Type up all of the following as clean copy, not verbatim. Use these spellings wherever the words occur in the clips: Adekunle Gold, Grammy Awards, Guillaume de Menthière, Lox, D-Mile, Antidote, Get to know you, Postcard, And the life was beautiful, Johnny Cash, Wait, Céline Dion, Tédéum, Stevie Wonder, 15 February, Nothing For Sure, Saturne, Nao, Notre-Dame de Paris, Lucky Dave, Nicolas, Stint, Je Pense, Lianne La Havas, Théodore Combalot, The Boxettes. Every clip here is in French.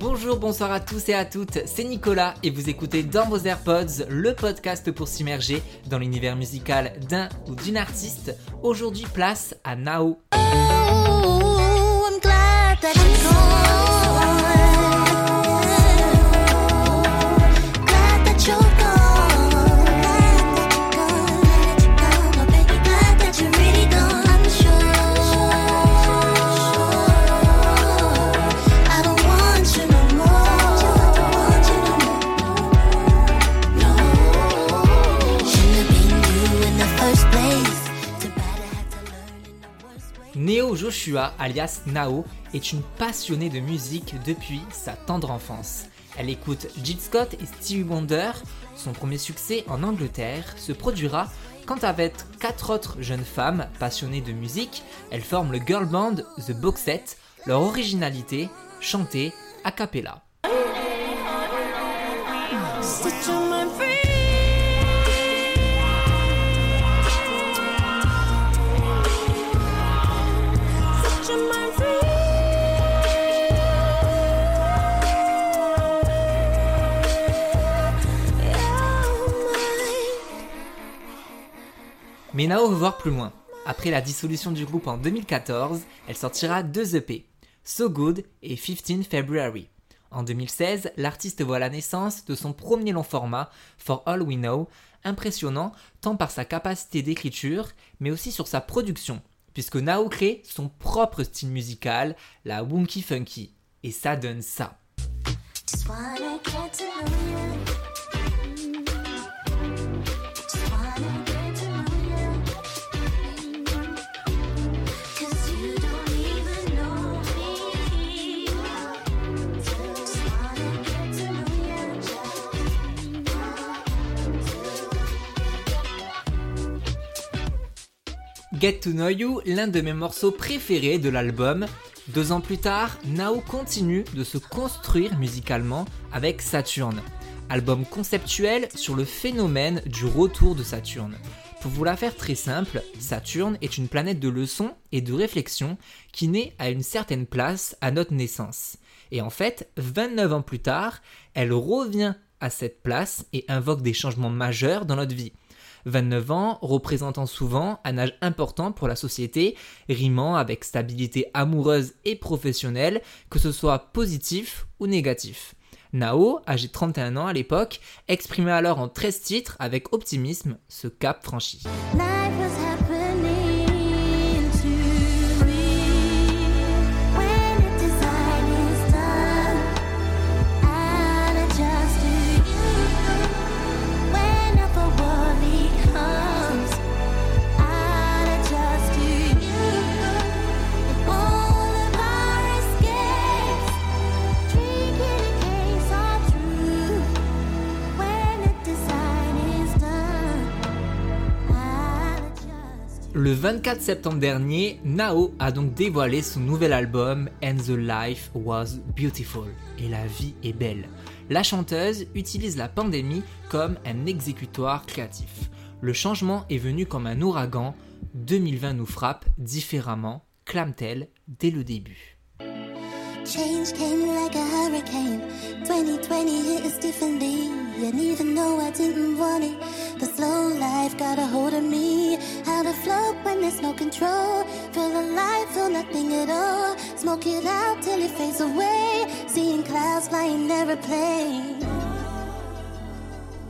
Bonjour, bonsoir à tous et à toutes, c'est Nicolas et vous écoutez Dans vos AirPods, le podcast pour s'immerger dans l'univers musical d'un ou d'une artiste. Aujourd'hui, place à Nao. Neo Joshua, alias Nao, est une passionnée de musique depuis sa tendre enfance. Elle écoute Jill Scott et Stevie Wonder. Son premier succès en Angleterre se produira quand, avec 4 autres jeunes femmes passionnées de musique, elle forme le girl band The Boxettes, leur originalité chantée a cappella. Mais Nao veut voir plus loin. Après la dissolution du groupe en 2014, elle sortira 2 EP, So Good et 15 February. En 2016, l'artiste voit la naissance de son premier long format, For All We Know, impressionnant tant par sa capacité d'écriture, mais aussi sur sa production, puisque Nao crée son propre style musical, la Wunky Funky, et ça donne ça. Get to know you, l'un de mes morceaux préférés de l'album. 2 ans plus tard, Nao continue de se construire musicalement avec Saturne. Album conceptuel sur le phénomène du retour de Saturne. Pour vous la faire très simple, Saturne est une planète de leçons et de réflexions qui naît à une certaine place à notre naissance. Et en fait, 29 ans plus tard, elle revient à cette place et invoque des changements majeurs dans notre vie. 29 ans, représentant souvent un âge important pour la société, rimant avec stabilité amoureuse et professionnelle, que ce soit positif ou négatif. Nao, âgée de 31 ans à l'époque, exprimait alors en 13 titres avec optimisme ce cap franchi. Le 24 septembre dernier, Nao a donc dévoilé son nouvel album And the life was beautiful, et la vie est belle. La chanteuse utilise la pandémie comme un exécutoire créatif. Le changement est venu comme un ouragan, 2020 nous frappe différemment, clame-t-elle dès le début. Change came like a hurricane. 2020 hit us differently. And even though I didn't want it, the slow life got a hold of me. How to float when there's no control. Feel alive, feel nothing at all. Smoke it out till it fades away. Seeing clouds flying airplanes.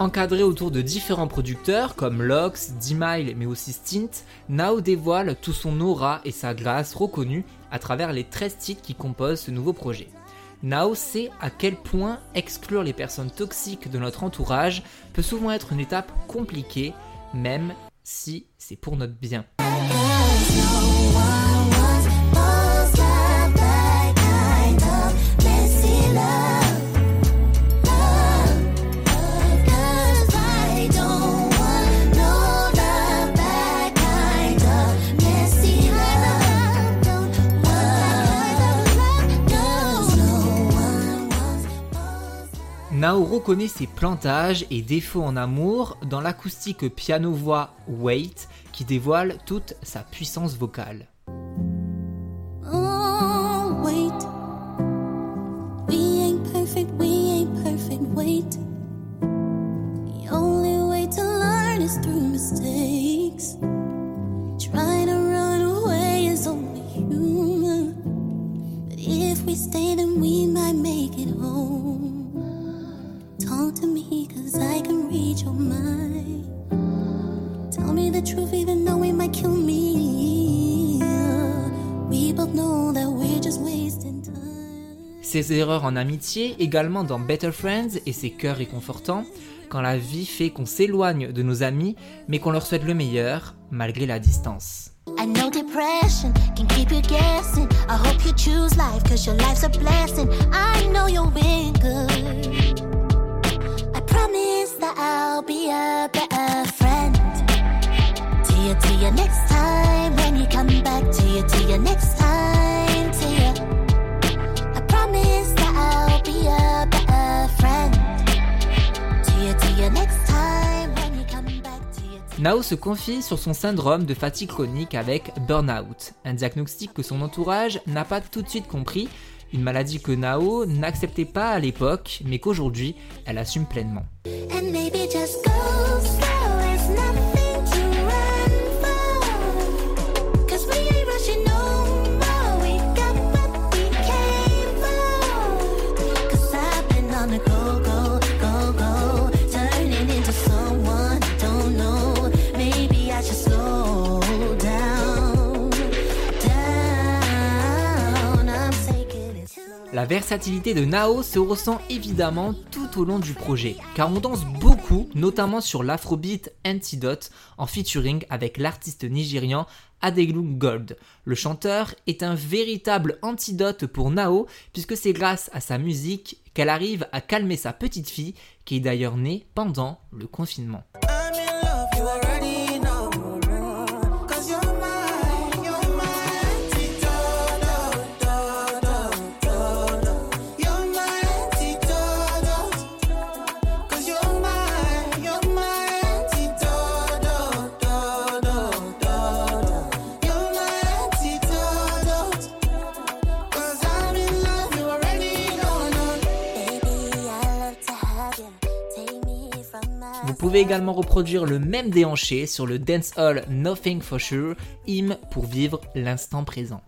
Encadrée autour de différents producteurs comme Lox, D-Mile mais aussi Stint, Nao dévoile tout son aura et sa grâce reconnue à travers les 13 titres qui composent ce nouveau projet. Nao sait à quel point exclure les personnes toxiques de notre entourage peut souvent être une étape compliquée, même si c'est pour notre bien. Nao reconnaît ses plantages et défauts en amour dans l'acoustique piano-voix Wait qui dévoile toute sa puissance vocale. Oh, wait. We ain't we stay, then we might make it home. Talk to me, cause I can read your mind. Tell me the truth, even though it might kill me. We both know that we're just wasting time. Ses erreurs en amitié, également dans Better Friends, et ses cœurs réconfortants, quand la vie fait qu'on s'éloigne de nos amis, mais qu'on leur souhaite le meilleur, malgré la distance. I know depression can keep you guessing. I hope you choose life, cause your life's a blessing. I know you'll be good. I promise that I'll be a better friend. To you next time, when you come back. To you next time, to you. I promise that I'll be a better friend. To you next time, when you come back. Nao se confie sur son syndrome de fatigue chronique avec burn-out, un diagnostic que son entourage n'a pas tout de suite compris, une maladie que Nao n'acceptait pas à l'époque, mais qu'aujourd'hui, elle assume pleinement. La versatilité de Nao se ressent évidemment tout au long du projet, car on danse beaucoup, notamment sur l'afrobeat Antidote, en featuring avec l'artiste nigérian Adekunle Gold. Le chanteur est un véritable antidote pour Nao, puisque c'est grâce à sa musique qu'elle arrive à calmer sa petite fille, qui est d'ailleurs née pendant le confinement. Vous pouvez également reproduire le même déhanché sur le dancehall Nothing For Sure, hymne pour vivre l'instant présent.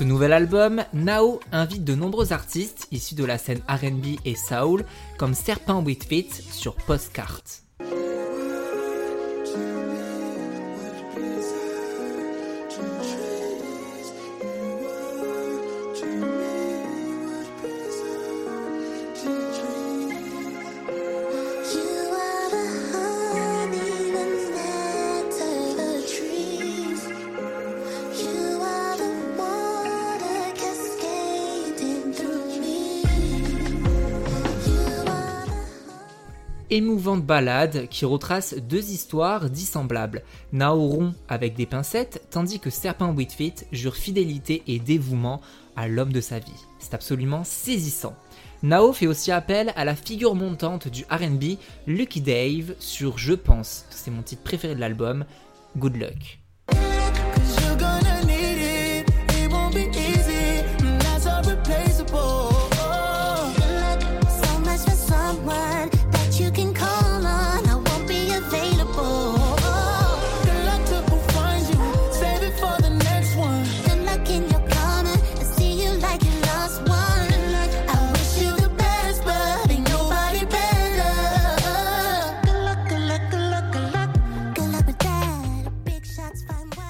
Nouvel album, Nao invite de nombreux artistes issus de la scène R&B et Soul, comme serpentwithfeet sur Postcard. Émouvante ballade qui retrace deux histoires dissemblables. Nao rompt avec des pincettes, tandis que serpentwithfeet jure fidélité et dévouement à l'homme de sa vie. C'est absolument saisissant. Nao fait aussi appel à la figure montante du R&B, Lucky Dave, sur Je Pense. C'est mon titre préféré de l'album, Good Luck.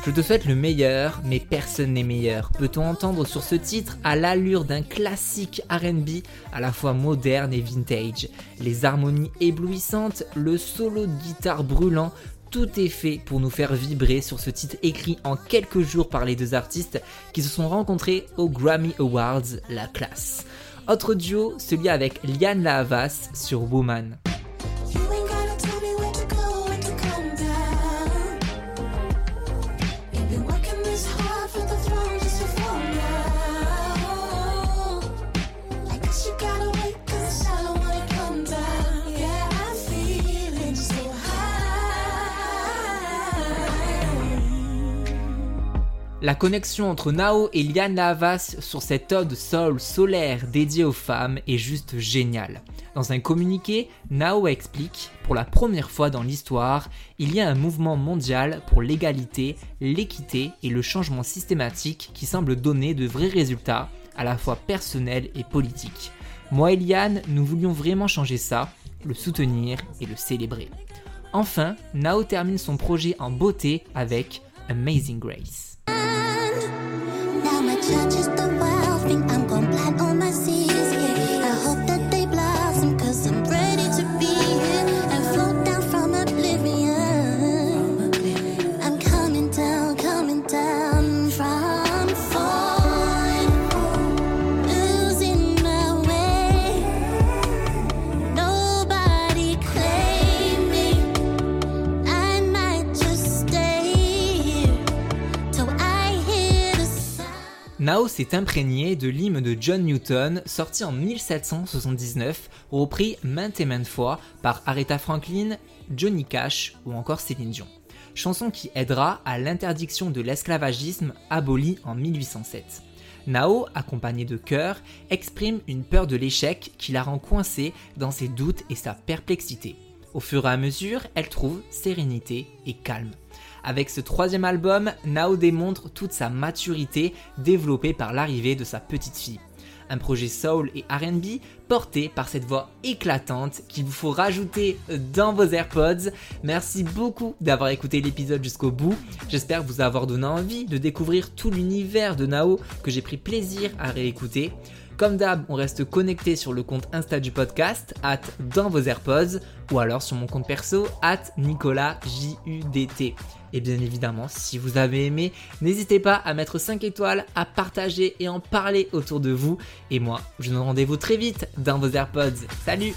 Je te souhaite le meilleur, mais personne n'est meilleur. Peut-on entendre sur ce titre à l'allure d'un classique R&B à la fois moderne et vintage. Les harmonies éblouissantes, le solo de guitare brûlant, tout est fait pour nous faire vibrer sur ce titre écrit en quelques jours par les deux artistes qui se sont rencontrés aux Grammy Awards, la classe. Autre duo, celui avec Lianne La Havas sur Woman. Been working this hard for the throne just to fall now. La connexion entre Nao et Lianne La Havas sur cette ode soul solaire dédiée aux femmes est juste géniale. Dans un communiqué, Nao explique « Pour la première fois dans l'histoire, il y a un mouvement mondial pour l'égalité, l'équité et le changement systématique qui semble donner de vrais résultats, à la fois personnels et politiques. Moi et Lianne, nous voulions vraiment changer ça, le soutenir et le célébrer. » Enfin, Nao termine son projet en beauté avec Amazing Grace. Nao s'est imprégné de l'hymne de John Newton, sorti en 1779, repris maintes et maintes fois par Aretha Franklin, Johnny Cash ou encore Céline Dion. Chanson qui aidera à l'interdiction de l'esclavagisme abolie en 1807. Nao, accompagnée de chœurs, exprime une peur de l'échec qui la rend coincée dans ses doutes et sa perplexité. Au fur et à mesure, elle trouve sérénité et calme. Avec ce troisième album, Nao démontre toute sa maturité développée par l'arrivée de sa petite fille. Un projet soul et R&B porté par cette voix éclatante qu'il vous faut rajouter dans vos AirPods. Merci beaucoup d'avoir écouté l'épisode jusqu'au bout. J'espère vous avoir donné envie de découvrir tout l'univers de Nao que j'ai pris plaisir à réécouter. Comme d'hab, on reste connecté sur le compte Insta du podcast, @dansvosairpods, ou alors sur mon compte perso, @NicolasJUDT. Et bien évidemment, si vous avez aimé, n'hésitez pas à mettre 5 étoiles, à partager et en parler autour de vous. Et moi, je vous donne rendez-vous très vite dans vos AirPods. Salut!